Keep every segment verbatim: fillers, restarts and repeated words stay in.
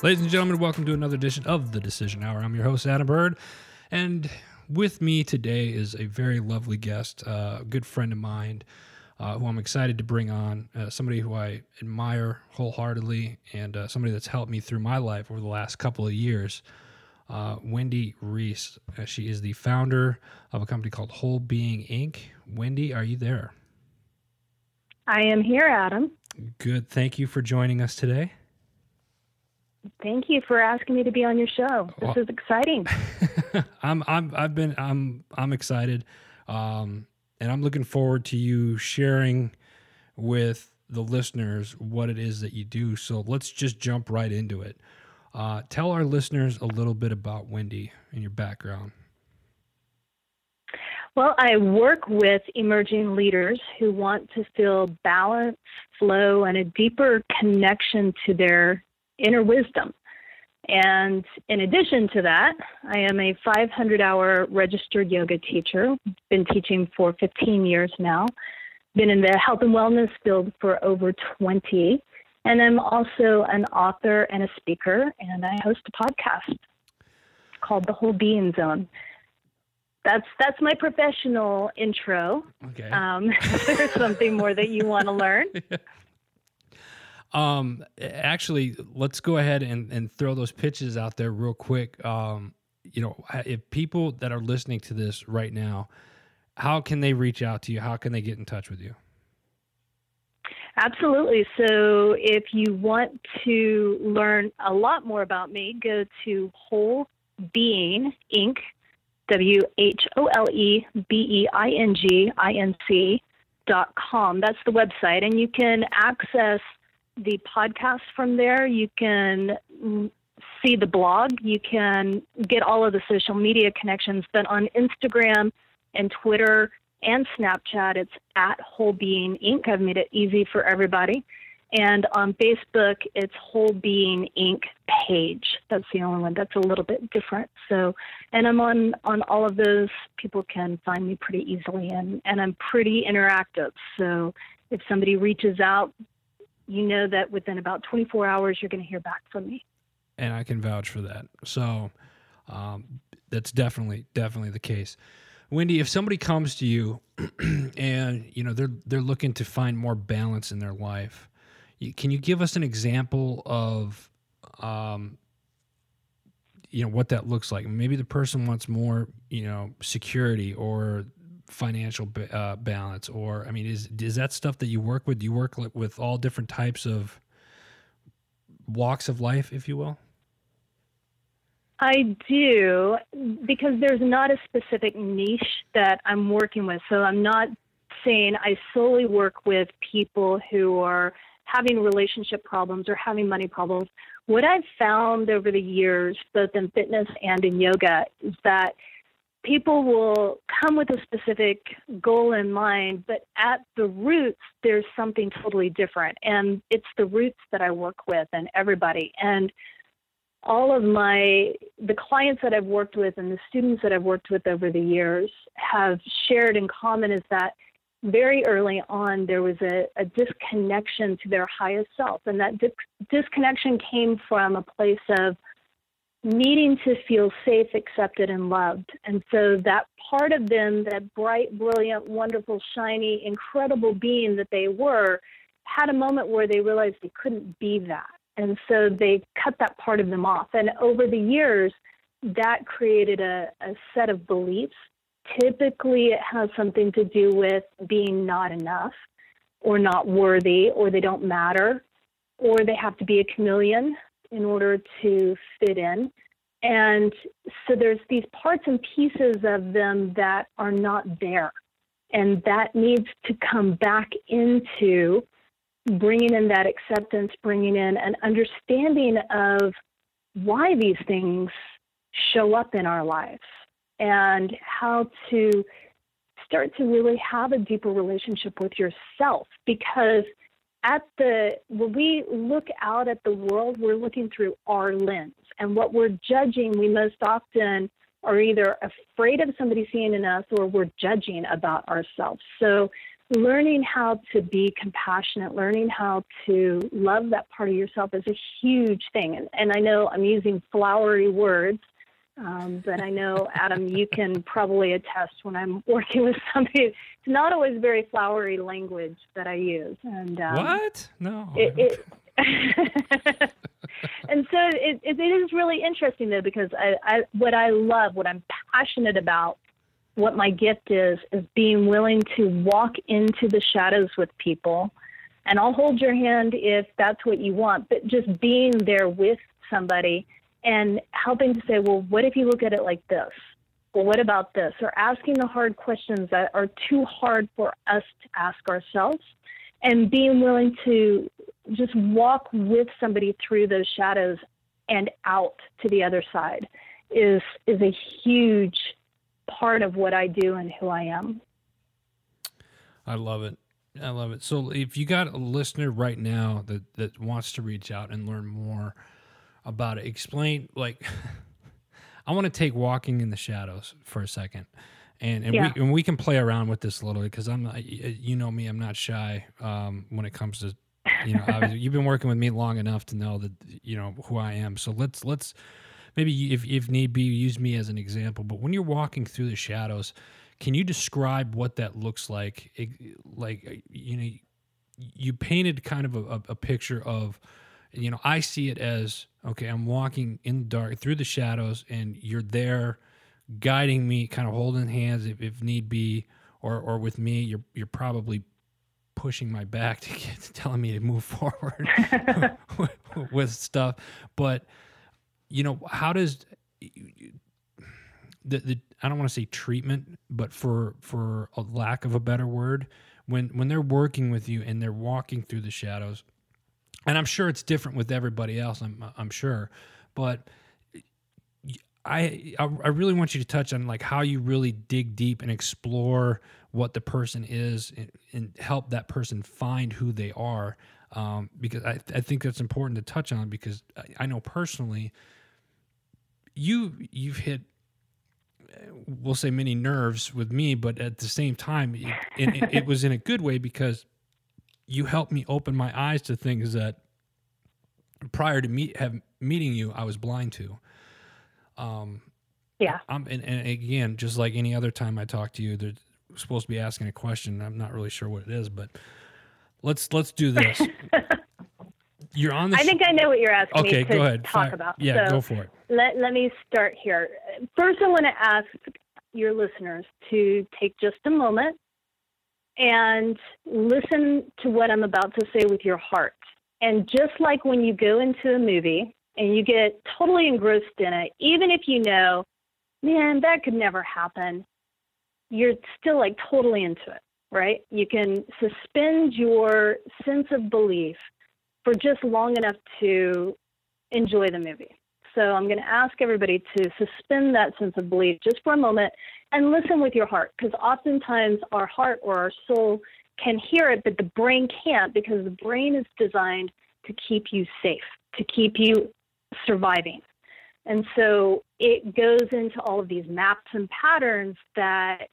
Ladies and gentlemen, welcome to another edition of The Decision Hour. I'm your host, Adam Bird, and with me today is a very lovely guest, uh, a good friend of mine uh, who I'm excited to bring on, uh, somebody who I admire wholeheartedly and uh, somebody that's helped me through my life over the last couple of years, uh, Wendy Reese. Uh, she is the founder of a company called Whole Being Incorporated. Wendy, are you there? I am here, Adam. Good. Thank you for joining us today. Thank you for asking me to be on your show. This well, is exciting. I'm, I'm, I've been, I'm, I'm excited, um, and I'm looking forward to you sharing with the listeners what it is that you do. So let's just jump right into it. Uh, tell our listeners a little bit about Wendy and your background. Well, I work with emerging leaders who want to feel balance, flow, and a deeper connection to their inner wisdom. And in addition to that, I am a five hundred hour registered yoga teacher. Been teaching for fifteen years now. Been in the health and wellness field for over twenty. And I'm also an author and a speaker, and I host a podcast called The Whole Being Zone. That's that's my professional intro. Okay. Um, if there's something more that you want to learn. Yeah. Um, actually, let's go ahead and, and throw those pitches out there real quick. Um, you know, if people that are listening to this right now, how can they reach out to you? How can they get in touch with you? Absolutely. So if you want to learn a lot more about me, go to Whole Being Incorporated, W H O L E B E I N G I N C dot com. That's the website. And you can access the podcast from there. You can see the blog. You can get all of the social media connections. But on Instagram and Twitter and Snapchat, it's at Whole Being Incorporated. I've made it easy for everybody. And on Facebook, it's Whole Being Incorporated page. That's the only one that's a little bit different. So, and I'm on, on all of those. People can find me pretty easily, and, and I'm pretty interactive. So if somebody reaches out, you know that within about twenty-four hours, you're going to hear back from me. And I can vouch for that. So um, that's definitely, definitely the case. Wendy, if somebody comes to you and, you know, they're, they're looking to find more balance in their life, can you give us an example of, um, you know, what that looks like? Maybe the person wants more, you know, security or financial uh, balance, or, I mean, is, is that stuff that you work with? Do you work with all different types of walks of life, if you will? I do, because there's not a specific niche that I'm working with. So I'm not saying I solely work with people who are having relationship problems or having money problems. What I've found over the years, both in fitness and in yoga, is that people will come with a specific goal in mind, but at the roots, there's something totally different. And it's the roots that I work with and everybody. And all of my, the clients that I've worked with and the students that I've worked with over the years have shared in common is that very early on, there was a, a disconnection to their highest self. And that dis- disconnection came from a place of needing to feel safe, accepted, and loved. And so that part of them, that bright, brilliant, wonderful, shiny, incredible being that they were, had a moment where they realized they couldn't be that. And so they cut that part of them off. And over the years, that created a, a set of beliefs. Typically, it has something to do with being not enough or not worthy, or they don't matter, or they have to be a chameleon in order to fit in. And so there's these parts and pieces of them that are not there. And that needs to come back into bringing in that acceptance, bringing in an understanding of why these things show up in our lives, and how to start to really have a deeper relationship with yourself. Because at the when we look out at the world, we're looking through our lens. And what we're judging, we most often are either afraid of somebody seeing in us, or we're judging about ourselves. So learning how to be compassionate, learning how to love that part of yourself is a huge thing. And, and I know I'm using flowery words, um, but I know, Adam, you can probably attest when I'm working with somebody, it's not always very flowery language that I use. And um, What? No. It, it, and so it, it is really interesting, though, because I, I, what I love, what I'm passionate about, what my gift is, is being willing to walk into the shadows with people. And I'll hold your hand if that's what you want, but just being there with somebody and helping to say, well, what if you look at it like this? Well, what about this? Or asking the hard questions that are too hard for us to ask ourselves, and being willing to just walk with somebody through those shadows and out to the other side is, is a huge part of what I do and who I am. I love it. I love it. So if you got a listener right now that, that wants to reach out and learn more about it, explain, like, I want to take walking in the shadows for a second. And and, yeah. we, and we can play around with this a little bit, because I'm, you know me, I'm not shy um, when it comes to, you know, obviously you've been working with me long enough to know that, you know, who I am. So let's, let's, maybe if, if need be, use me as an example. But when you're walking through the shadows, can you describe what that looks like? It, like, you know, you painted kind of a, a picture of, you know, I see it as, okay, I'm walking in the dark through the shadows, and you're there guiding me, kind of holding hands if, if need be, or, or with me, you're, you're probably pushing my back to get to telling me to move forward with, with stuff. But, you know, how does the, the I don't want to say treatment, but for for a lack of a better word, when when they're working with you and they're walking through the shadows, and I'm sure it's different with everybody else, I'm I'm sure, but I I really want you to touch on, like, how you really dig deep and explore what the person is, and, and help that person find who they are, um, because I I think that's important to touch on, because I, I know personally, you you've hit, we'll say, many nerves with me, but at the same time, it, it, it was in a good way, because you helped me open my eyes to things that prior to meet have meeting you, I was blind to. Um, yeah. I'm, and, and again, just like any other time I talk to you, they're supposed to be asking a question. I'm not really sure what it is, but let's let's do this. You're on the. I sh- think I know what you're asking. Okay, me to go ahead. Talk Fine. About. Yeah, so go for it. Let Let me start here. First, I want to ask your listeners to take just a moment and listen to what I'm about to say with your heart. And just like when you go into a movie and you get totally engrossed in it, even if you know, man, that could never happen, you're still, like, totally into it, right? You can suspend your sense of belief for just long enough to enjoy the movie. So I'm going to ask everybody to suspend that sense of belief just for a moment and listen with your heart, because oftentimes our heart or our soul can hear it, but the brain can't, because the brain is designed to keep you safe, to keep you surviving. And so it goes into all of these maps and patterns that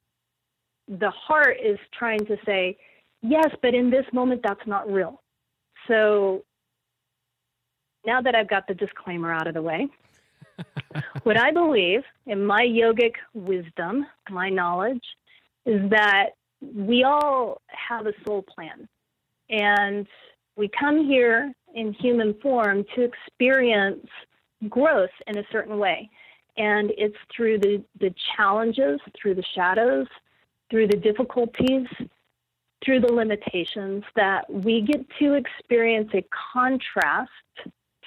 the heart is trying to say, yes, but in this moment, that's not real. So now that I've got the disclaimer out of the way, what I believe in my yogic wisdom, my knowledge, is that we all have a soul plan. And we come here in human form to experience growth in a certain way. And it's through the, the challenges, through the shadows, through the difficulties, through the limitations, that we get to experience a contrast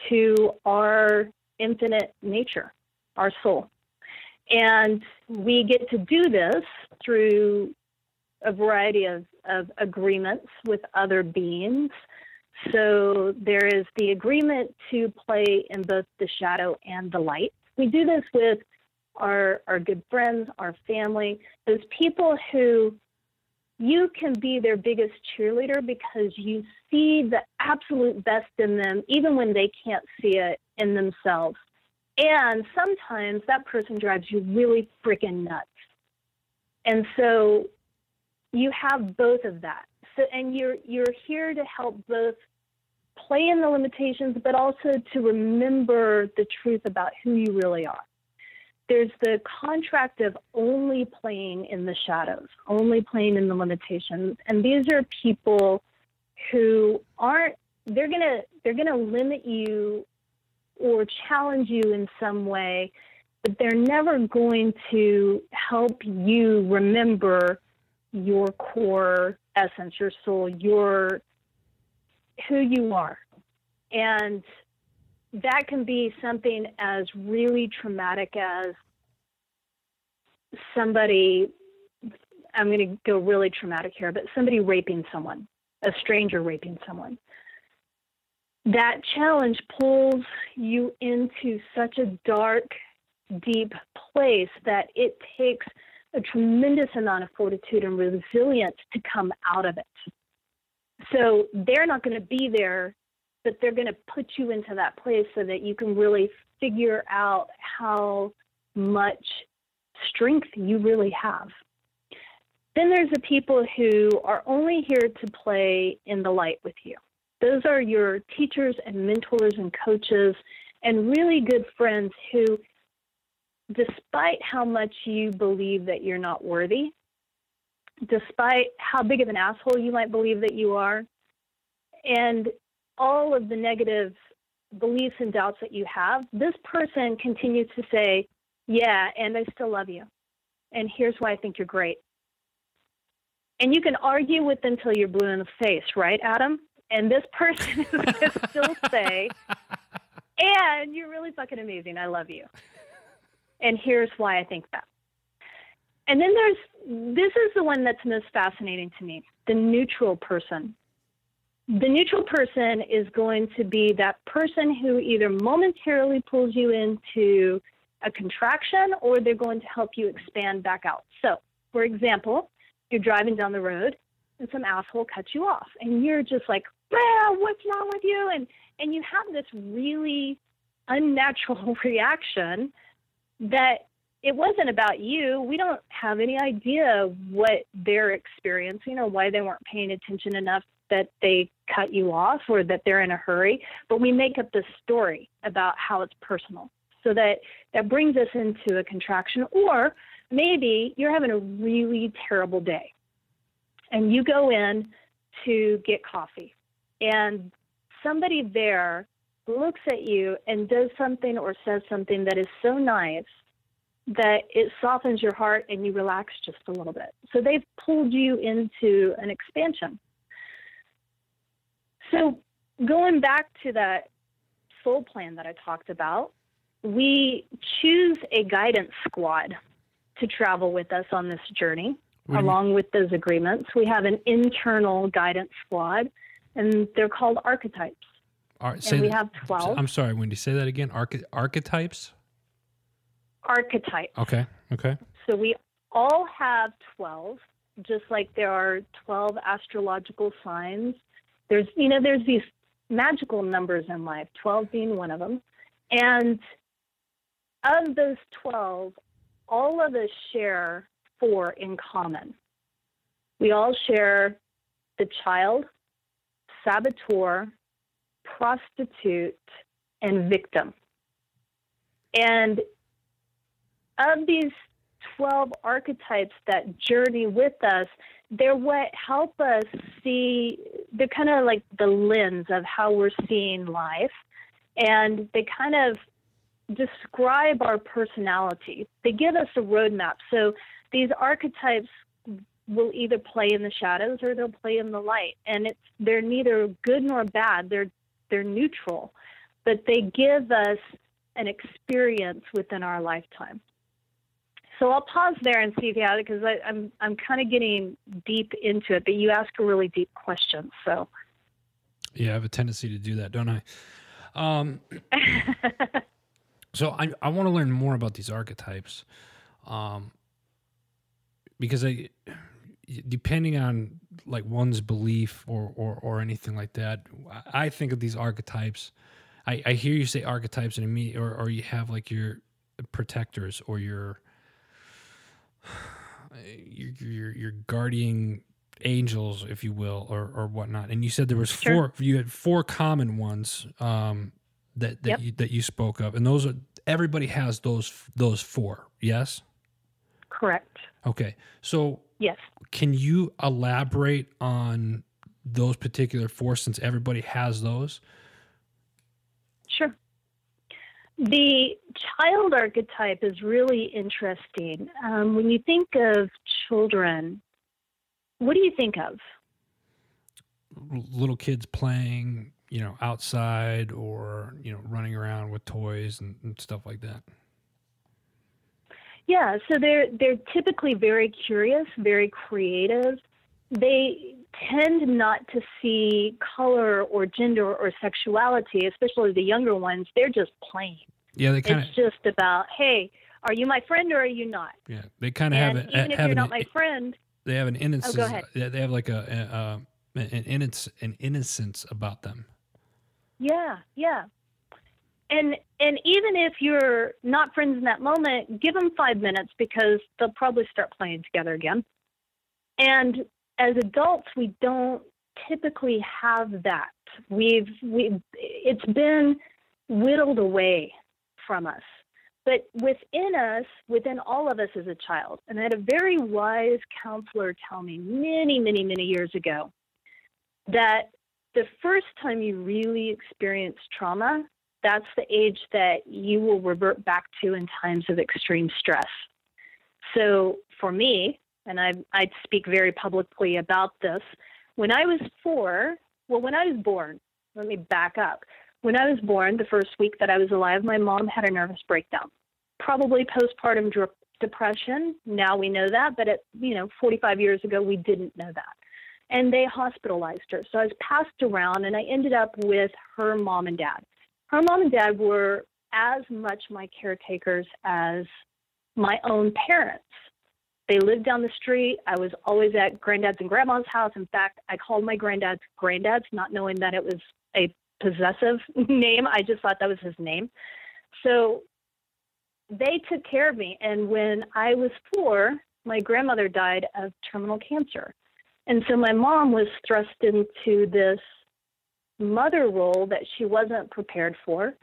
to our infinite nature, our soul. And we get to do this through a variety of, of agreements with other beings. So there is the agreement to play in both the shadow and the light. We do this with our, our good friends, our family, those people who you can be their biggest cheerleader because you see the absolute best in them, even when they can't see it in themselves. And sometimes that person drives you really freaking nuts. And so you have both of that. So, and you're you're here to help both play in the limitations, but also to remember the truth about who you really are. There's the contract of only playing in the shadows, only playing in the limitations. And these are people who aren't, they're going to, they're going to limit you or challenge you in some way, but they're never going to help you remember your core essence, your soul, your, who you are. And that can be something as really traumatic as somebody, I'm going to go really traumatic here, but somebody raping someone, a stranger raping someone. That challenge pulls you into such a dark, deep place that it takes a tremendous amount of fortitude and resilience to come out of it. So they're not going to be there, but they're going to put you into that place so that you can really figure out how much strength you really have. Then there's the people who are only here to play in the light with you. Those are your teachers and mentors and coaches and really good friends who, despite how much you believe that you're not worthy, despite how big of an asshole you might believe that you are, and all of the negative beliefs and doubts that you have, this person continues to say, yeah, and I still love you. And here's why I think you're great. And you can argue with them till you're blue in the face, right, Adam? And this person is going to still say, and you're really fucking amazing. I love you. And here's why I think that. And then there's, this is the one that's most fascinating to me, the neutral person. The neutral person is going to be that person who either momentarily pulls you into a contraction or they're going to help you expand back out. So, for example, you're driving down the road and some asshole cuts you off and you're just like, what's wrong with you? And, and you have this really unnatural reaction that it wasn't about you. We don't have any idea what they're experiencing or why they weren't paying attention enough that they cut you off or that they're in a hurry. But we make up this story about how it's personal. So that, that brings us into a contraction. Or maybe you're having a really terrible day and you go in to get coffee and somebody there looks at you and does something or says something that is so nice that it softens your heart and you relax just a little bit. So they've pulled you into an expansion. So going back to that soul plan that I talked about, we choose a guidance squad to travel with us on this journey. Mm-hmm. Along with those agreements, we have an internal guidance squad, and they're called archetypes. All right, and we that, have twelve. I'm sorry, Wendy, say that again. Arch- archetypes? Archetypes. Okay, okay. So we all have twelve, just like there are twelve astrological signs. There's, you know, there's these magical numbers in life, twelve being one of them. And of those twelve, all of us share four in common. We all share the child, saboteur, prostitute, and victim. And of these twelve archetypes that journey with us, they're what help us see, they're kind of like the lens of how we're seeing life. And they kind of describe our personality. They give us a roadmap. So these archetypes will either play in the shadows or they'll play in the light. And it's, they're neither good nor bad. They're, they're neutral, but they give us an experience within our lifetime. So I'll pause there and see if you have it, because I'm I'm kind of getting deep into it, but you ask a really deep question. So, yeah, I have a tendency to do that, don't I? Um, so I I want to learn more about these archetypes, um, because I, depending on like one's belief or or or anything like that, I think of these archetypes. I, I hear you say archetypes, and immediately, or or you have like your protectors or your your your, your guardian angels, if you will, or, or whatnot. And you said there was four. Sure. You had four common ones um, that that yep. you that you spoke of, and those are everybody has those those four. Yes. Correct. Okay. So yes, can you elaborate on those particular four since everybody has those? Sure. The child archetype is really interesting. Um, when you think of children, what do you think of? Little kids playing, you know, outside or, you know, running around with toys and, and stuff like that. Yeah, so they're they're typically very curious, very creative. They tend not to see color or gender or sexuality, especially the younger ones. They're just playing. Yeah, they kind of. It's just about, hey, are you my friend or are you not? Yeah, they kind of have it. Even if you're not my friend, they have an innocence. Oh, go ahead. They have like a, a, a an innocence an innocence about them. Yeah, yeah. And and even if you're not friends in that moment, give them five minutes because they'll probably start playing together again. And as adults, we don't typically have that. We've we it's been whittled away from us. But within us, within all of us as a child, and I had a very wise counselor tell me many, many, many years ago that the first time you really experience trauma, that's the age that you will revert back to in times of extreme stress. So for me, and I, I speak very publicly about this, when I was four, well, when I was born, let me back up. When I was born, the first week that I was alive, my mom had a nervous breakdown, probably postpartum d- depression. Now we know that, but at, you know, forty-five years ago, we didn't know that. And they hospitalized her. So I was passed around and I ended up with her mom and dad. Her mom and dad were as much my caretakers as my own parents. They lived down the street. I was always at granddad's and grandma's house. In fact, I called my granddad's granddads, not knowing that it was a possessive name. I just thought that was his name. So they took care of me. And when I was four, my grandmother died of terminal cancer. And so my mom was thrust into this mother role that she wasn't prepared for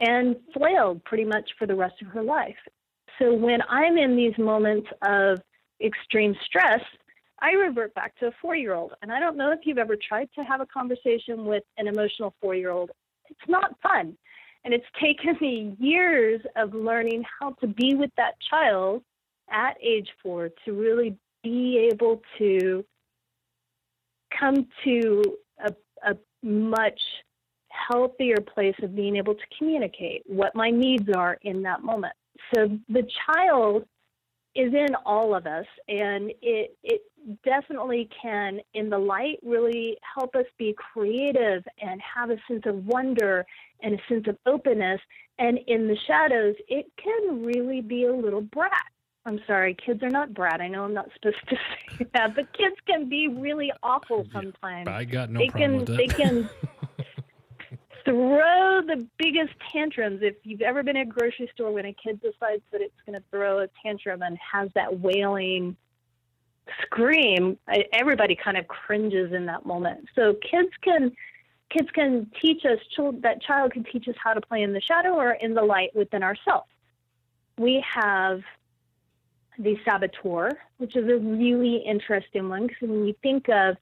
and flailed pretty much for the rest of her life. So when I'm in these moments of extreme stress, I revert back to a four-year-old. And I don't know if you've ever tried to have a conversation with an emotional four-year-old. It's not fun. And it's taken me years of learning how to be with that child at age four to really be able to come to a, a much healthier place of being able to communicate what my needs are in that moment. So the child is in all of us, and it it definitely can, in the light, really help us be creative and have a sense of wonder and a sense of openness. And in the shadows, it can really be a little brat. I'm sorry, kids are not brat. I know I'm not supposed to say that, but kids can be really awful sometimes. Yeah, I got no they problem can, with that. They can throw the biggest tantrums. If you've ever been at a grocery store when a kid decides that it's going to throw a tantrum and has that wailing scream, everybody kind of cringes in that moment. So kids can kids can teach us, that child can teach us how to play in the shadow or in the light within ourselves. We have the saboteur, which is a really interesting one, because when you think of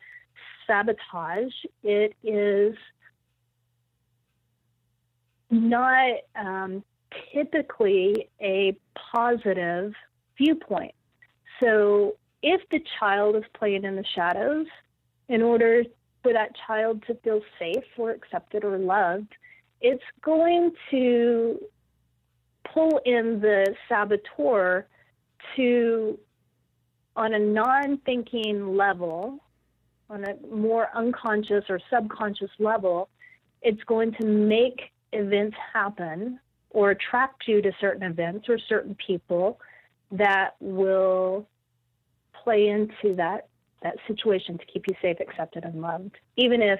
sabotage, it is not um, typically a positive viewpoint. So if the child is playing in the shadows, in order for that child to feel safe or accepted or loved, it's going to pull in the saboteur to, on a non-thinking level, on a more unconscious or subconscious level, it's going to make events happen or attract you to certain events or certain people that will play into that that situation to keep you safe, accepted, and loved, even if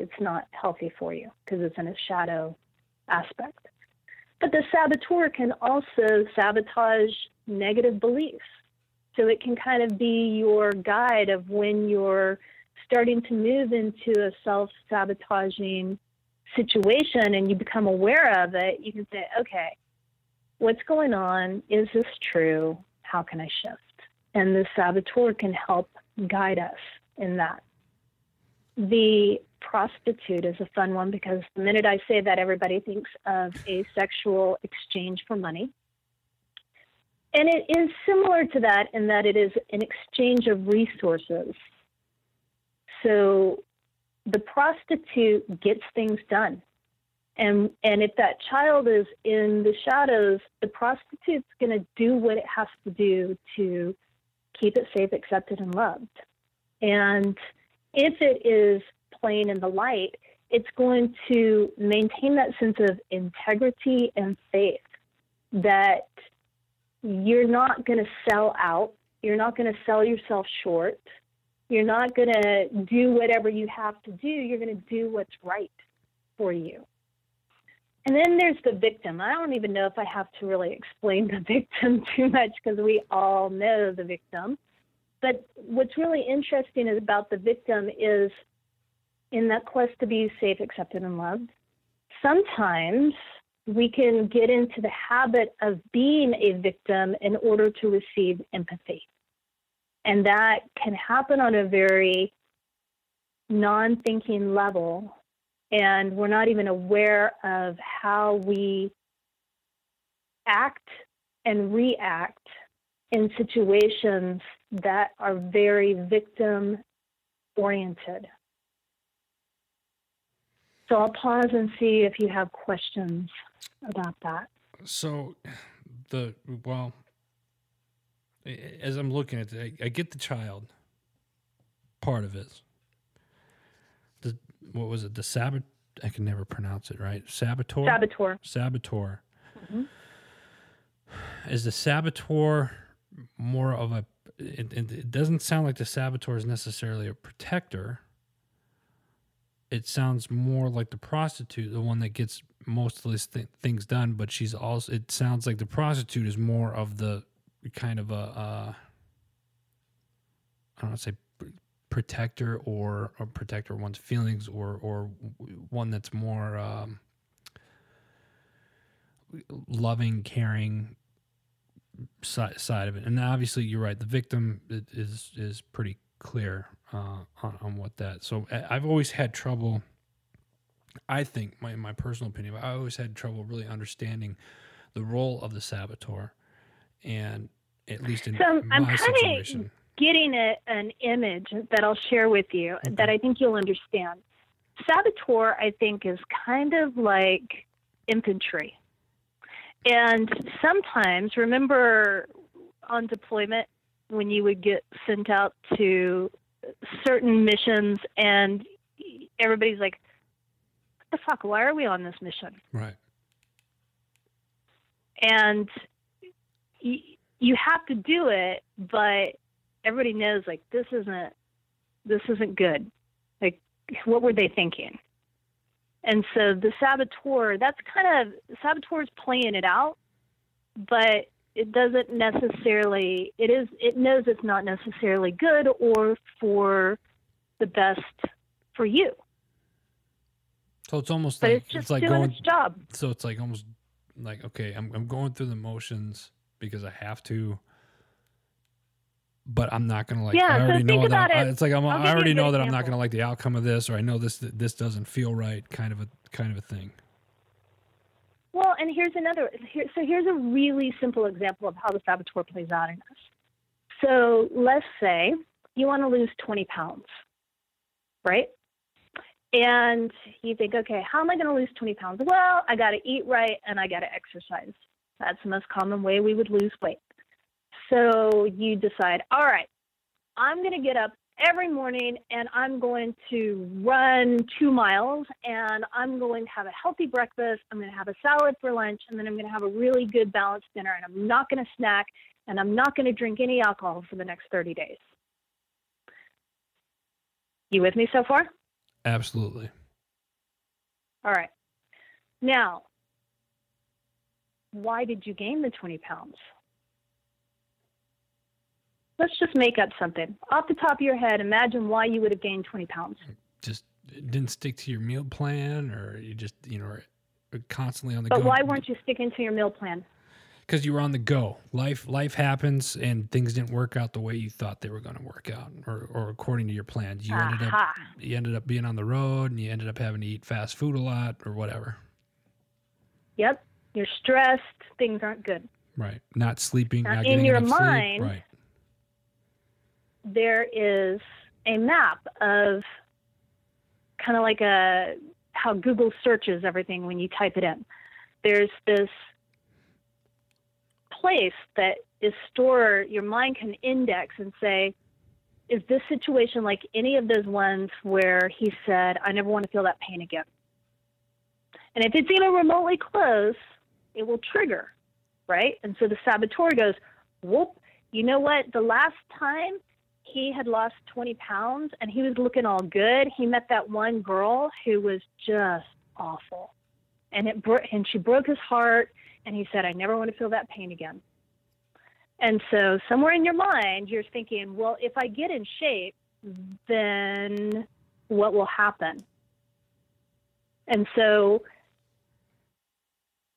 it's not healthy for you because it's in a shadow aspect. But the saboteur can also sabotage negative beliefs. So it can kind of be your guide of when you're starting to move into a self-sabotaging situation and you become aware of it, you can say, okay, what's going on? Is this true? How can I shift? And the saboteur can help guide us in that. The prostitute is a fun one because the minute I say that, everybody thinks of a sexual exchange for money. And it is similar to that in that it is an exchange of resources. So the prostitute gets things done. And and if that child is in the shadows, the prostitute's going to do what it has to do to keep it safe, accepted, and loved. And if it is playing in the light, it's going to maintain that sense of integrity and faith that you're not going to sell out. You're not going to sell yourself short. You're not going to do whatever you have to do. You're going to do what's right for you. And then there's the victim. I don't even know if I have to really explain the victim too much because we all know the victim. But what's really interesting is about the victim is in that quest to be safe, accepted, and loved, sometimes we can get into the habit of being a victim in order to receive empathy. And that can happen on a very non-thinking level. And we're not even aware of how we act and react in situations that are very victim-oriented. So I'll pause and see if you have questions about that. So, the well, as I'm looking at it, I, I get the child part of it. The, what was it? The sabot? I can never pronounce it right. Saboteur. Saboteur. Saboteur. Mm-hmm. Is the saboteur more of a? It, it, it doesn't sound like the saboteur is necessarily a protector. It sounds more like the prostitute, the one that gets most of these th- things done, but she's also, it sounds like the prostitute is more of the kind of a, uh, I don't want to say p- protector or, or protector of one's feelings or, or one that's more um, loving, caring side, side of it. And obviously you're right. The victim is, is pretty clear uh on, on what that. So I've always had trouble, I think, my my personal opinion, I always had trouble really understanding the role of the saboteur, and at least in so I'm, my I'm kinda situation. Getting a, an image that I'll share with you okay. that I think you'll understand. Saboteur, I think, is kind of like infantry. And sometimes, remember on deployment, when you would get sent out to certain missions and everybody's like, what the fuck, why are we on this mission? Right. And y- you have to do it, but everybody knows, like, this isn't, this isn't good. Like, what were they thinking? And so the saboteur, that's kind of, saboteur's playing it out, but it doesn't necessarily, it is, it knows it's not necessarily good or for the best for you. So it's almost but like, it's just it's like doing going, its job. So it's like almost like, okay, I'm I'm going through the motions because I have to, but I'm not going to like, yeah, I already so know that. It. It's like, I'm, I already know that example. I'm not going to like the outcome of this, or I know this, this doesn't feel right. Kind of a, kind of a thing. Well, and here's another, here, so here's a really simple example of how the saboteur plays out in us. So let's say you want to lose twenty pounds, right? And you think, okay, how am I going to lose twenty pounds? Well, I got to eat right and I got to exercise. That's the most common way we would lose weight. So you decide, all right, I'm going to get up every morning and I'm going to run two miles and I'm going to have a healthy breakfast. I'm going to have a salad for lunch and then I'm going to have a really good balanced dinner and I'm not going to snack and I'm not going to drink any alcohol for the next thirty days. You with me so far? Absolutely. All right. Now, why did you gain the twenty pounds? Let's just make up something. Off the top of your head, imagine why you would have gained twenty pounds. Just didn't stick to your meal plan, or you just, you know, constantly on the go. But why weren't you sticking to your meal plan? Because you were on the go. Life life happens, and things didn't work out the way you thought they were going to work out, or, or according to your plans. You ended up you ended up being on the road, and you ended up having to eat fast food a lot or whatever. Yep. You're stressed. Things aren't good. Right. Not sleeping. Now, not getting enough sleep. In your mind, right. There is a map of kind of like a how Google searches everything when you type it in. There's this place that is stored, your mind can index and say, is this situation like any of those ones where he said, I never want to feel that pain again? And if it's even remotely close, it will trigger, right? And so the saboteur goes, whoop, you know what? The last time he had lost twenty pounds and he was looking all good, he met that one girl who was just awful. And it bro- and she broke his heart. And he said, I never want to feel that pain again. And so somewhere in your mind, you're thinking, well, if I get in shape, then what will happen? And so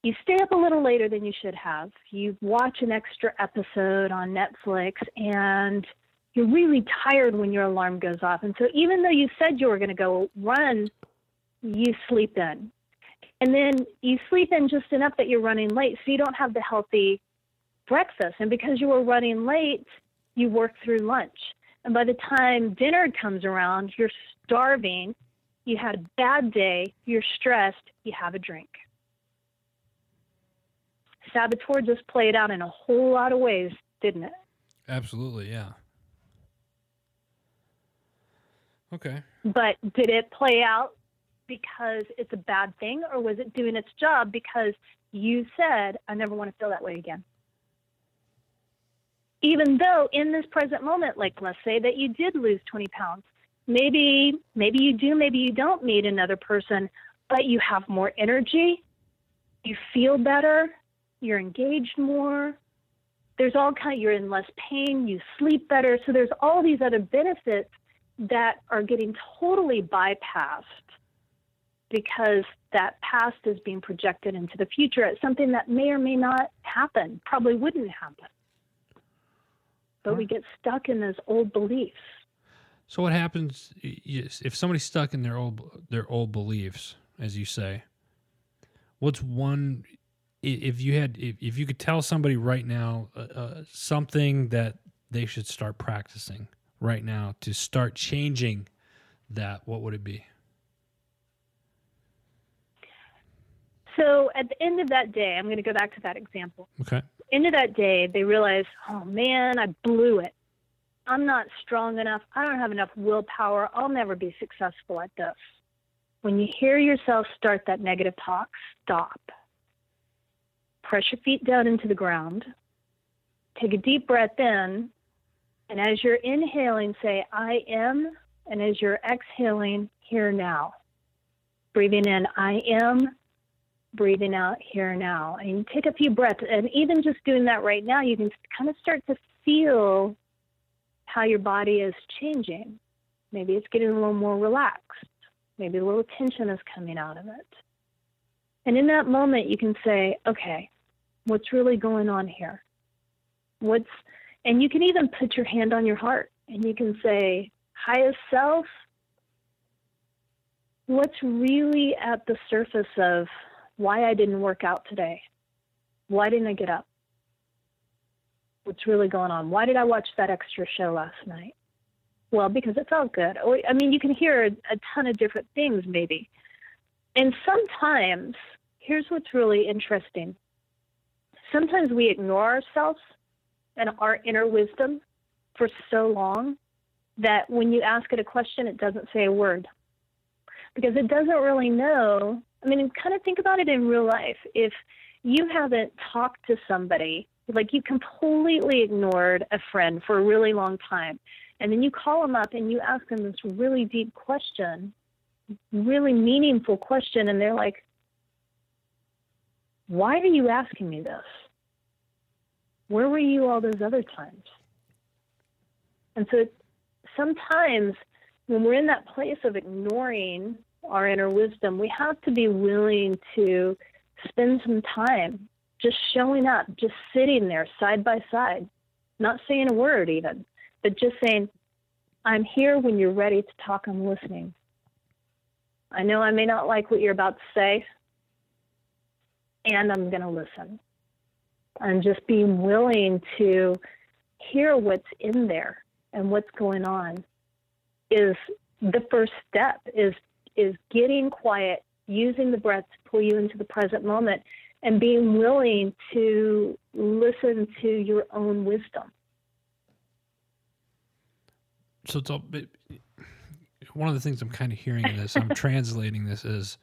you stay up a little later than you should have. You watch an extra episode on Netflix, and you're really tired when your alarm goes off. And so even though you said you were going to go run, you sleep in. And then you sleep in just enough that you're running late, so you don't have the healthy breakfast. And because you were running late, you work through lunch. And by the time dinner comes around, you're starving, you had a bad day, you're stressed, you have a drink. Saboteur just played out in a whole lot of ways, didn't it? Absolutely, yeah. Okay. But did it play out because it's a bad thing, or was it doing its job because you said, I never want to feel that way again? Even though in this present moment, like let's say that you did lose twenty pounds, maybe, maybe you do, maybe you don't meet another person, but you have more energy, you feel better, you're engaged more. There's all kind of, you're in less pain, you sleep better. So there's all these other benefits that are getting totally bypassed, because that past is being projected into the future. It's something that may or may not happen, probably wouldn't happen. But huh. we get stuck in those old beliefs. So what happens if somebody's stuck in their old their old beliefs, as you say? What's one, if you had if, if you could tell somebody right now uh, something that they should start practicing right now to start changing that, what would it be? So at the end of that day, I'm going to go back to that example. Okay. End of that day, they realize, oh, man, I blew it. I'm not strong enough. I don't have enough willpower. I'll never be successful at this. When you hear yourself start that negative talk, stop. Press your feet down into the ground. Take a deep breath in. And as you're inhaling, say, I am. And as you're exhaling, here now. Breathing in, I am. Breathing out here now, and take a few breaths. And even just doing that right now, you can kind of start to feel how your body is changing. Maybe it's getting a little more relaxed. Maybe a little tension is coming out of it. And in that moment, you can say, okay, what's really going on here? What's, and you can even put your hand on your heart and you can say, highest self, what's really at the surface of why I didn't work out today? Why didn't I get up? What's really going on? Why did I watch that extra show last night? Well, because it felt good. I mean, you can hear a ton of different things maybe. And sometimes, here's what's really interesting. Sometimes we ignore ourselves and our inner wisdom for so long that when you ask it a question, it doesn't say a word. Because it doesn't really know. I mean, kind of think about it in real life. If you haven't talked to somebody, like you completely ignored a friend for a really long time, and then you call them up and you ask them this really deep question, really meaningful question, and they're like, why are you asking me this? Where were you all those other times? And so it, sometimes when we're in that place of ignoring our inner wisdom, we have to be willing to spend some time just showing up, just sitting there side by side, not saying a word even, but just saying, I'm here when you're ready to talk, I'm listening. I know I may not like what you're about to say, and I'm going to listen. I'm just being willing to hear what's in there and what's going on is the first step, is is getting quiet, using the breath to pull you into the present moment, and being willing to listen to your own wisdom. So it's all, one of the things I'm kind of hearing in this, I'm translating this as,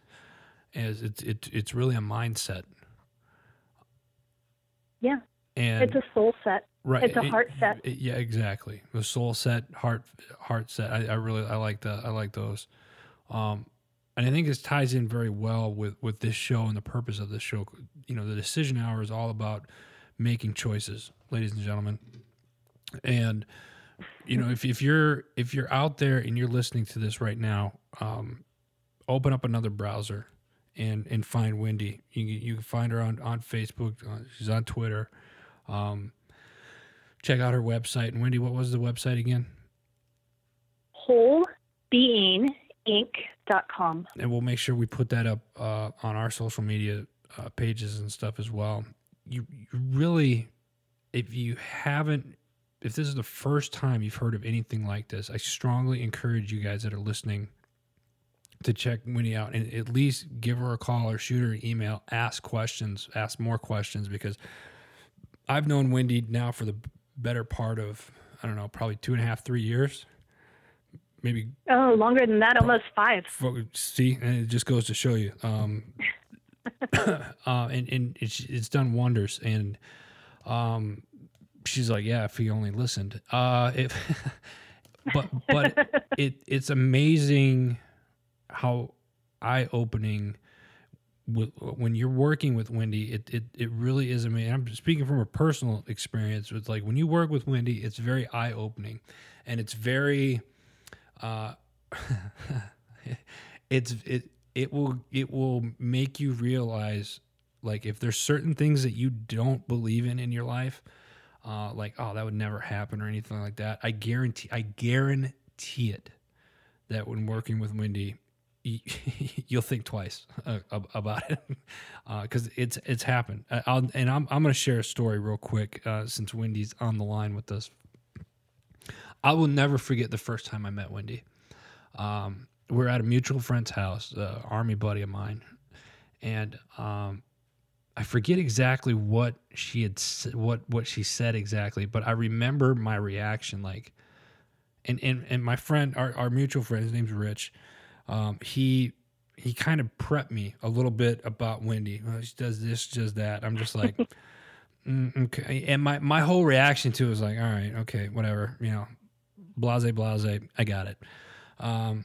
as it's it, it's really a mindset. Yeah, and it's a soul set. Right, it's a it, heart set. It, yeah, exactly. The soul set, heart heart set. I, I really I like that. I like those, um, and I think this ties in very well with, with this show and the purpose of this show. You know, the Decision Hour is all about making choices, ladies and gentlemen. And you know, if if you're if you're out there and you're listening to this right now, um, open up another browser. And and find Wendy. You can, you can find her on, on Facebook. Uh, she's on Twitter. Um, check out her website. And Wendy, what was the website again? whole being inc dot com. And we'll make sure we put that up uh, on our social media uh, pages and stuff as well. You, you really, if you haven't, if this is the first time you've heard of anything like this, I strongly encourage you guys that are listening to check Wendy out and at least give her a call or shoot her an email, ask questions, ask more questions, because I've known Wendy now for the better part of, I don't know, probably two and a half, three years, maybe. Oh, longer than that, almost five. See, and it just goes to show you. Um, uh, and, and it's, it's done wonders. And um, she's like, yeah, if he only listened. Uh, if, but but it it's amazing how eye-opening when you're working with Wendy, it it it really is amazing. I'm speaking from a personal experience. It's like when you work with Wendy, it's very eye-opening, and it's very, uh, it's it it will it will make you realize, like, if there's certain things that you don't believe in in your life, uh, like, oh, that would never happen or anything like that. I guarantee I guarantee it that when working with Wendy, you'll think twice uh, about it because uh, it's it's happened. I'll, and I'm I'm going to share a story real quick uh, since Wendy's on the line with us. I will never forget the first time I met Wendy. Um, we're at a mutual friend's house, an Army buddy of mine, and um, I forget exactly what she had what what she said exactly, but I remember my reaction. Like, and and, and my friend, our, our mutual friend, his name's Rich. Um, he he kind of prepped me a little bit about Wendy. Well, she does this, she does that. I'm just like, mm, okay. And my, my whole reaction to it was like, all right, okay, whatever. You know, blase, blase. I got it. Um,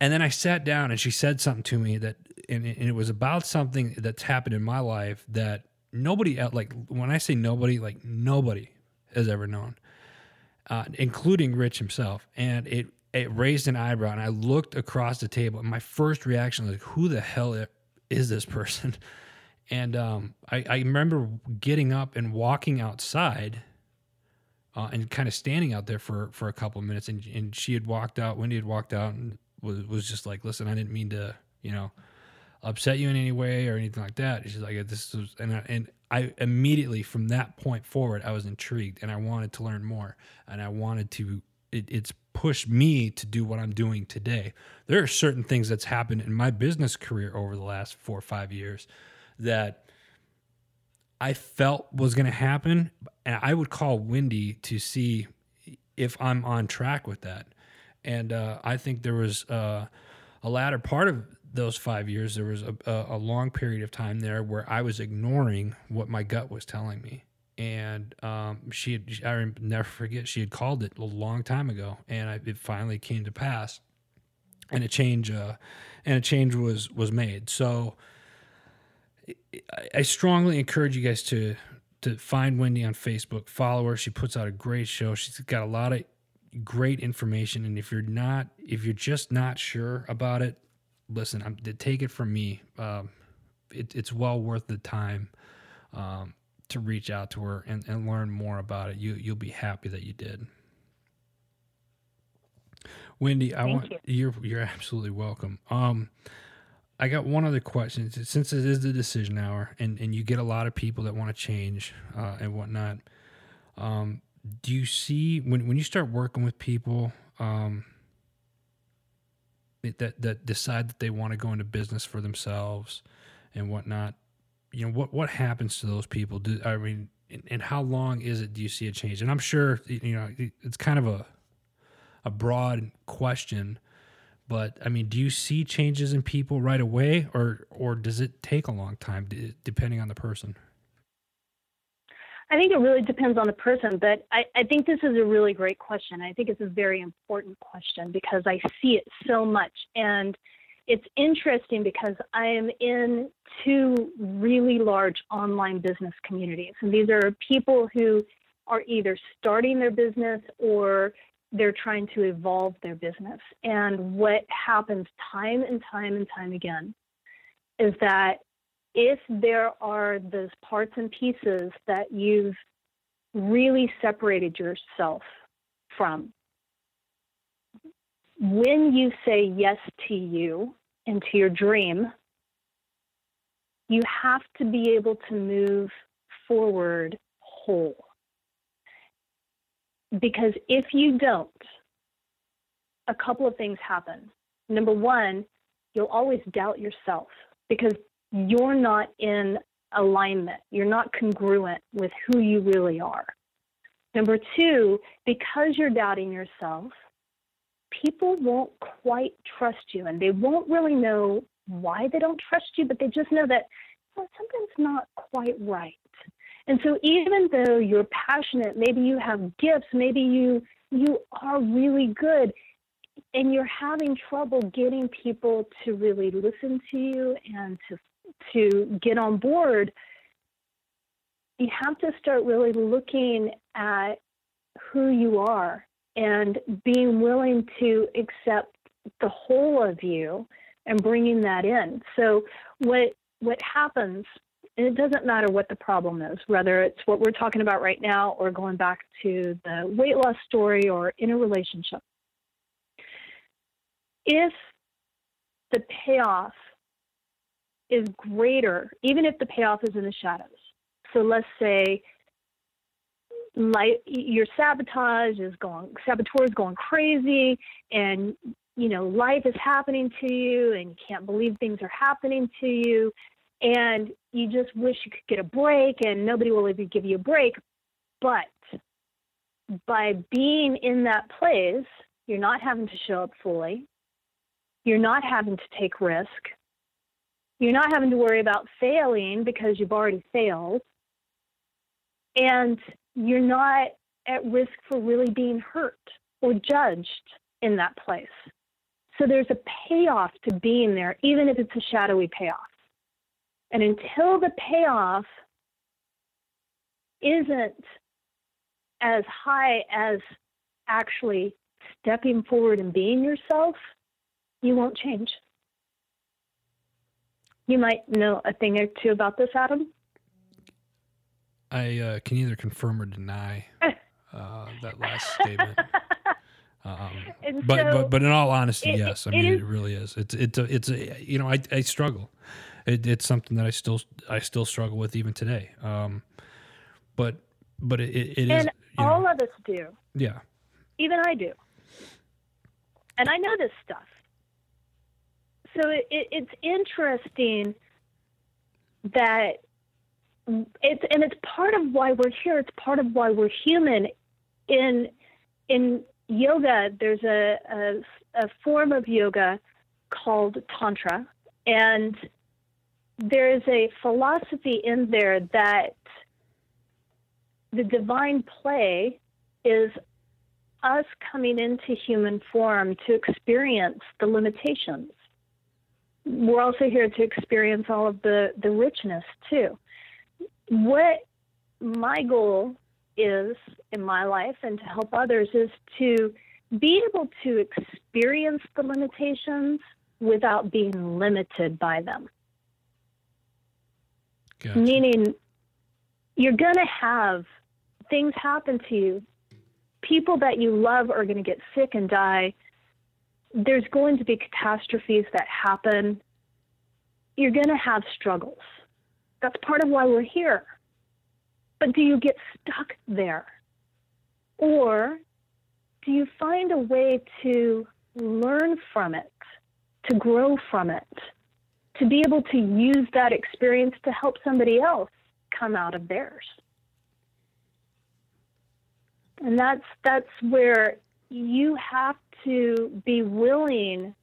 and then I sat down and she said something to me that, and, and it was about something that's happened in my life that nobody, like when I say nobody, like nobody has ever known, uh, including Rich himself. And it, It raised an eyebrow, and I looked across the table. And my first reaction was, like, who the hell is this person? And um, I, I remember getting up and walking outside uh, and kind of standing out there for, for a couple of minutes. And, and she had walked out, Wendy had walked out, and was, was just like, listen, I didn't mean to, you know, upset you in any way or anything like that. And she's like, this is, and I, and I immediately from that point forward, I was intrigued, and I wanted to learn more, and I wanted to, it, it's pushed me to do what I'm doing today. There are certain things that's happened in my business career over the last four or five years that I felt was going to happen, and I would call Wendy to see if I'm on track with that. And uh, I think there was uh, a latter part of those five years, there was a, a long period of time there where I was ignoring what my gut was telling me. And um, she had, I never forget, she had called it a long time ago, and I, it finally came to pass, and a change, uh, and a change was was made. So, I strongly encourage you guys to to find Wendy on Facebook, follow her. She puts out a great show. She's got a lot of great information. And if you're not, if you're just not sure about it, listen, I'm, take it from me. Um, it, it's well worth the time um, to reach out to her and, and learn more about it. You, you'll be happy that you did. Wendy, I Thank want you. you're you're absolutely welcome. Um, I got one other question. Since it is the decision hour, and, and you get a lot of people that want to change uh, and whatnot, um, do you see when when you start working with people um, that that decide that they want to go into business for themselves and whatnot? You know what what happens to those people? Do I mean, and, and how long is it? Do you see a change? And I'm sure you know it's kind of a a broad question, but I mean, do you see changes in people right away, or or does it take a long time to, depending on the person? I think it really depends on the person, but I, I think this is a really great question. I think it's a very important question because I see it so much, and it's interesting because I am in two really large online business communities, and these are people who are either starting their business or they're trying to evolve their business. And what happens time and time and time again is that if there are those parts and pieces that you've really separated yourself from, when you say yes to you and to your dream, you have to be able to move forward whole. Because if you don't, a couple of things happen. Number one, you'll always doubt yourself because you're not in alignment. You're not congruent with who you really are. Number two, because you're doubting yourself, people won't quite trust you, and they won't really know why they don't trust you, but they just know that well, something's not quite right. And so even though you're passionate, maybe you have gifts, maybe you you are really good, and you're having trouble getting people to really listen to you and to to get on board, you have to start really looking at who you are and being willing to accept the whole of you and bringing that in. So what what happens, and it doesn't matter what the problem is, whether it's what we're talking about right now or going back to the weight loss story or in a relationship. If the payoff is greater, even if the payoff is in the shadows, so let's say like your sabotage is going, saboteur is going crazy, and you know life is happening to you, and you can't believe things are happening to you, and you just wish you could get a break, and nobody will ever give you a break. But by being in that place, you're not having to show up fully. You're not having to take risk. You're not having to worry about failing because you've already failed. And you're not at risk for really being hurt or judged in that place. So there's a payoff to being there, even if it's a shadowy payoff. And until the payoff isn't as high as actually stepping forward and being yourself, you won't change. You might know a thing or two about this, Adam. I uh, can either confirm or deny uh, that last statement. Um, but, so but but in all honesty, it, yes, I mean, it, is, it really is. It's it's a, it's a, you know I I struggle. It, it's something that I still I still struggle with even today. Um, but but it, it is. And all know, of us do. Yeah. Even I do. And I know this stuff. So it, it, it's interesting that it's and it's part of why we're here. It's part of why we're human. In in yoga, there's a a, a form of yoga called Tantra, and there is a philosophy in there that the divine play is us coming into human form to experience the limitations. We're also here to experience all of the, the richness too. What my goal is in my life and to help others is to be able to experience the limitations without being limited by them. Gotcha. Meaning you're going to have things happen to you. People that you love are going to get sick and die. There's going to be catastrophes that happen. You're going to have struggles. That's part of why we're here. But do you get stuck there? Or do you find a way to learn from it, to grow from it, to be able to use that experience to help somebody else come out of theirs? And that's that's where you have to be willing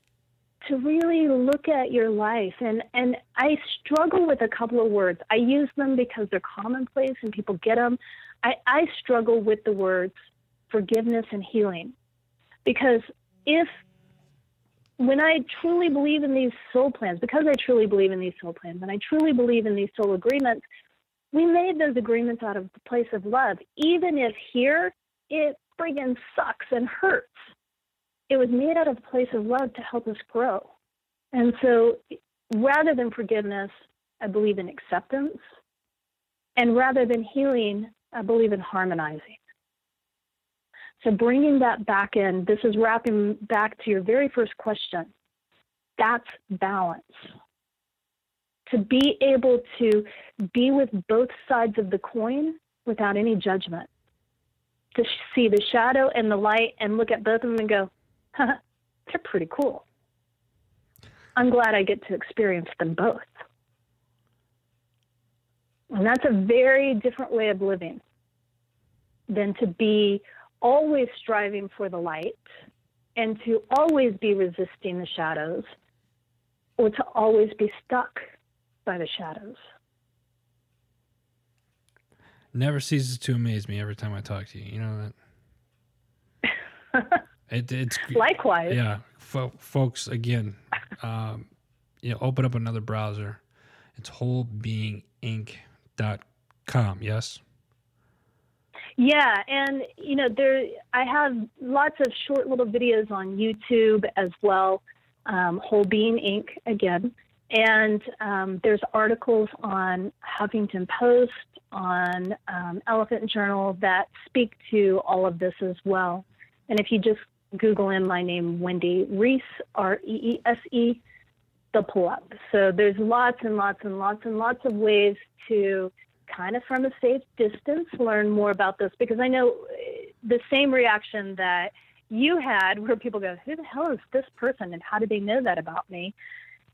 to really look at your life. And, and I struggle with a couple of words. I use them because they're commonplace and people get them. I, I struggle with the words forgiveness and healing. Because if, when I truly believe in these soul plans, because I truly believe in these soul plans, and I truly believe in these soul agreements, we made those agreements out of the place of love. Even if here, it friggin' sucks and hurts. It was made out of a place of love to help us grow. And so rather than forgiveness, I believe in acceptance. And rather than healing, I believe in harmonizing. So bringing that back in, this is wrapping back to your very first question. That's balance. To be able to be with both sides of the coin without any judgment. To see the shadow and the light and look at both of them and go, huh, they're pretty cool. I'm glad I get to experience them both. And that's a very different way of living than to be always striving for the light and to always be resisting the shadows or to always be stuck by the shadows. Never ceases to amaze me every time I talk to you. You know that? It, it's likewise. Yeah, fo- folks. Again, um, you know, open up another browser. It's whole being inc dot com. Yes. Yeah, and you know there, I have lots of short little videos on YouTube as well. Um, Whole Being Incorporated again, and um, there's articles on Huffington Post, on um, Elephant Journal that speak to all of this as well. And if you just Google in my name, Wendy Reese, R E E S E, they'll pull up. So there's lots and lots and lots and lots of ways to kind of from a safe distance learn more about this, because I know the same reaction that you had where people go, who the hell is this person and how do they know that about me?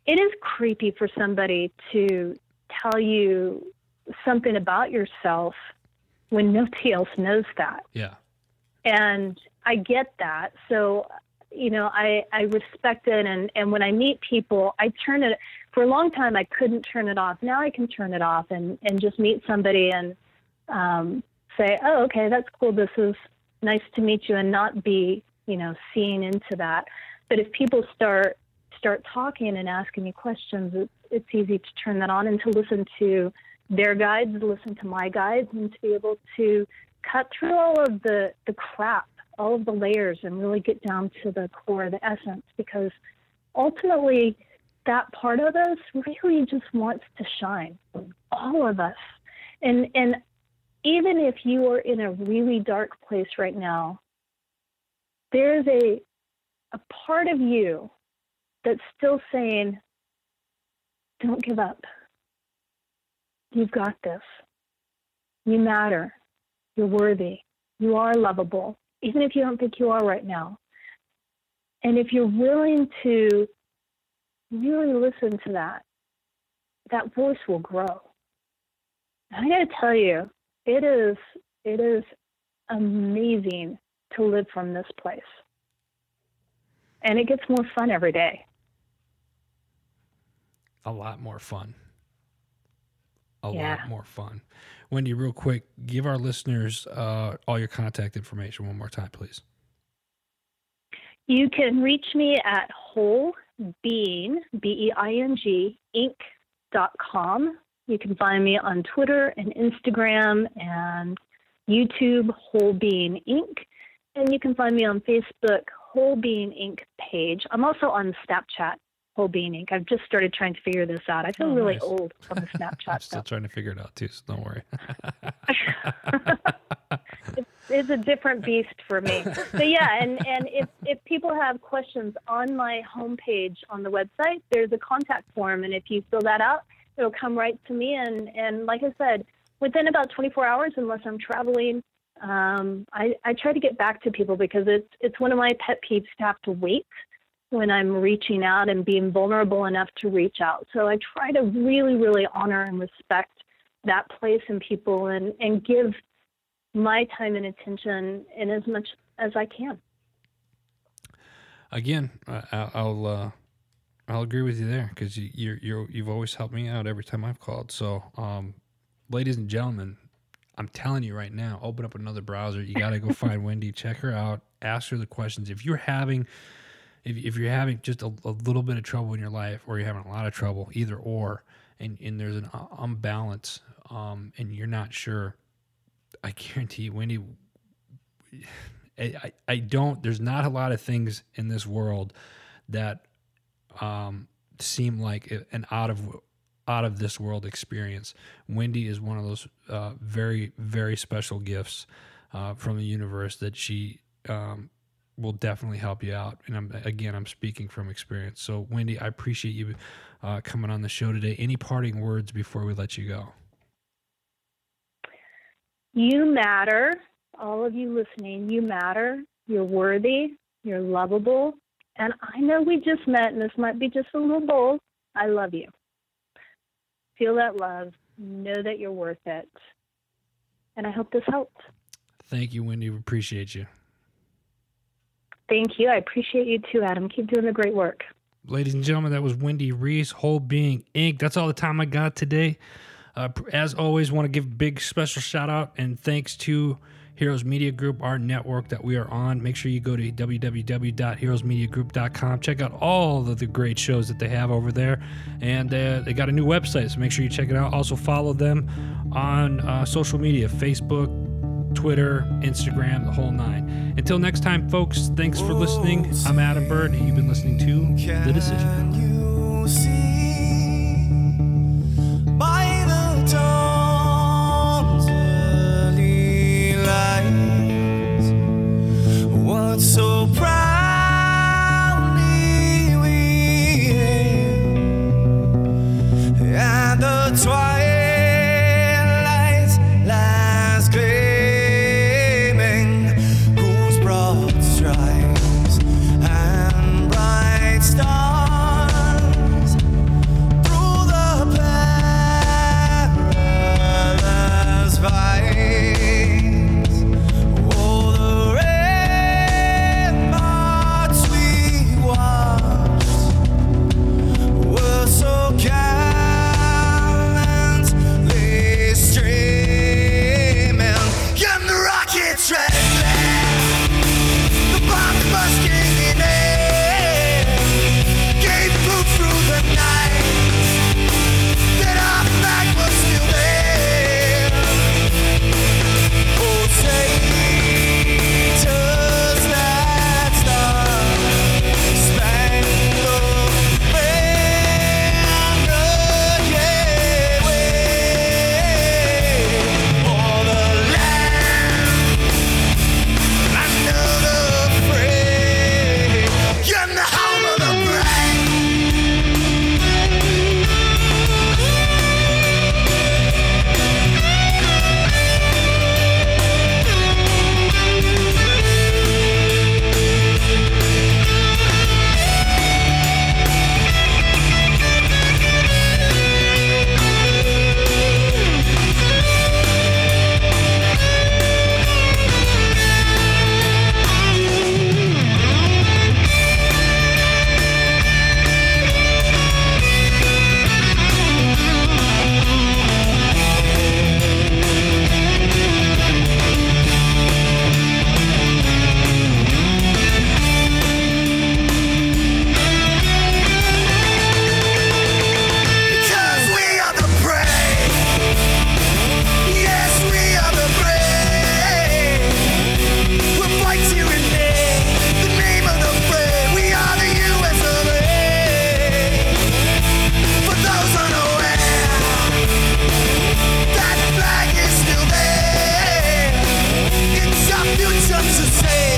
It is creepy for somebody to tell you something about yourself when nobody else knows that. Yeah. And I get that. So, you know, I, I respect it. And, and when I meet people, I turn it, for a long time, I couldn't turn it off. Now I can turn it off and, and just meet somebody and um, say, oh, okay, that's cool. This is nice to meet you, and not be, you know, seeing into that. But if people start, start talking and asking me questions, it's, it's easy to turn that on and to listen to their guides, listen to my guides, and to be able to cut through all of the, the crap, all of the layers, and really get down to the core, the essence, because ultimately that part of us really just wants to shine, all of us. And and even if you are in a really dark place right now, there's a a part of you that's still saying, don't give up. You've got this. You matter. You're worthy. You are lovable, even if you don't think you are right now. And if you're willing to really listen to that, that voice will grow. I got to tell you, it is it is amazing to live from this place. And it gets more fun every day. A lot more fun. A yeah. lot more fun. Wendy, real quick, give our listeners uh, all your contact information one more time, please. You can reach me at wholebeing, B E I N G, inc dot com. You can find me on Twitter and Instagram and YouTube, Whole Being Incorporated. And you can find me on Facebook, Whole Being Incorporated page. I'm also on Snapchat, Whole Being Incorporated. I've just started trying to figure this out. I feel oh, really nice. old on the Snapchat I'm still stuff. trying to figure it out too, so don't worry. it's, it's a different beast for me. So yeah, and, and if, if people have questions on my homepage on the website, there's a contact form. And if you fill that out, it'll come right to me. And, and like I said, within about twenty-four hours, unless I'm traveling, um, I, I try to get back to people because it's, it's one of my pet peeves to have to wait when I'm reaching out and being vulnerable enough to reach out. So I try to really, really honor and respect that place and people and, and give my time and attention in as much as I can. Again, I, I'll, uh, I'll agree with you there because you, you're, you're, you've always helped me out every time I've called. So, um, ladies and gentlemen, I'm telling you right now, open up another browser. You got to go find Wendy, check her out, ask her the questions. If you're having... If, if you're having just a, a little bit of trouble in your life or you're having a lot of trouble, either or, and, and there's an imbalance um, and you're not sure, I guarantee you, Wendy, I, I, I don't, there's not a lot of things in this world that um, seem like an out of out of this world experience. Wendy is one of those uh, very, very special gifts uh, from the universe that she um will definitely help you out. And I'm, again, I'm speaking from experience. So Wendy, I appreciate you uh, coming on the show today. Any parting words before we let you go? You matter. All of you listening, you matter. You're worthy. You're lovable. And I know we just met and this might be just a little bold. I love you. Feel that love. Know that you're worth it. And I hope this helped. Thank you, Wendy. We appreciate you. Thank you. I appreciate you too, Adam. Keep doing the great work. Ladies and gentlemen, that was Wendy Reese, Whole Being Incorporated. That's all the time I got today. Uh, as always, want to give a big special shout out and thanks to Heroes Media Group, our network that we are on. Make sure you go to w w w dot heroes media group dot com. Check out all of the great shows that they have over there. And uh, they got a new website, so make sure you check it out. Also follow them on uh, social media, Facebook, Twitter, Instagram, the whole nine. Until next time, folks, thanks for listening. I'm Adam Bird, and you've been listening to Can The Decision Hour. You see by the dawn's early light what so proudly we hailed at the twilight? Stars say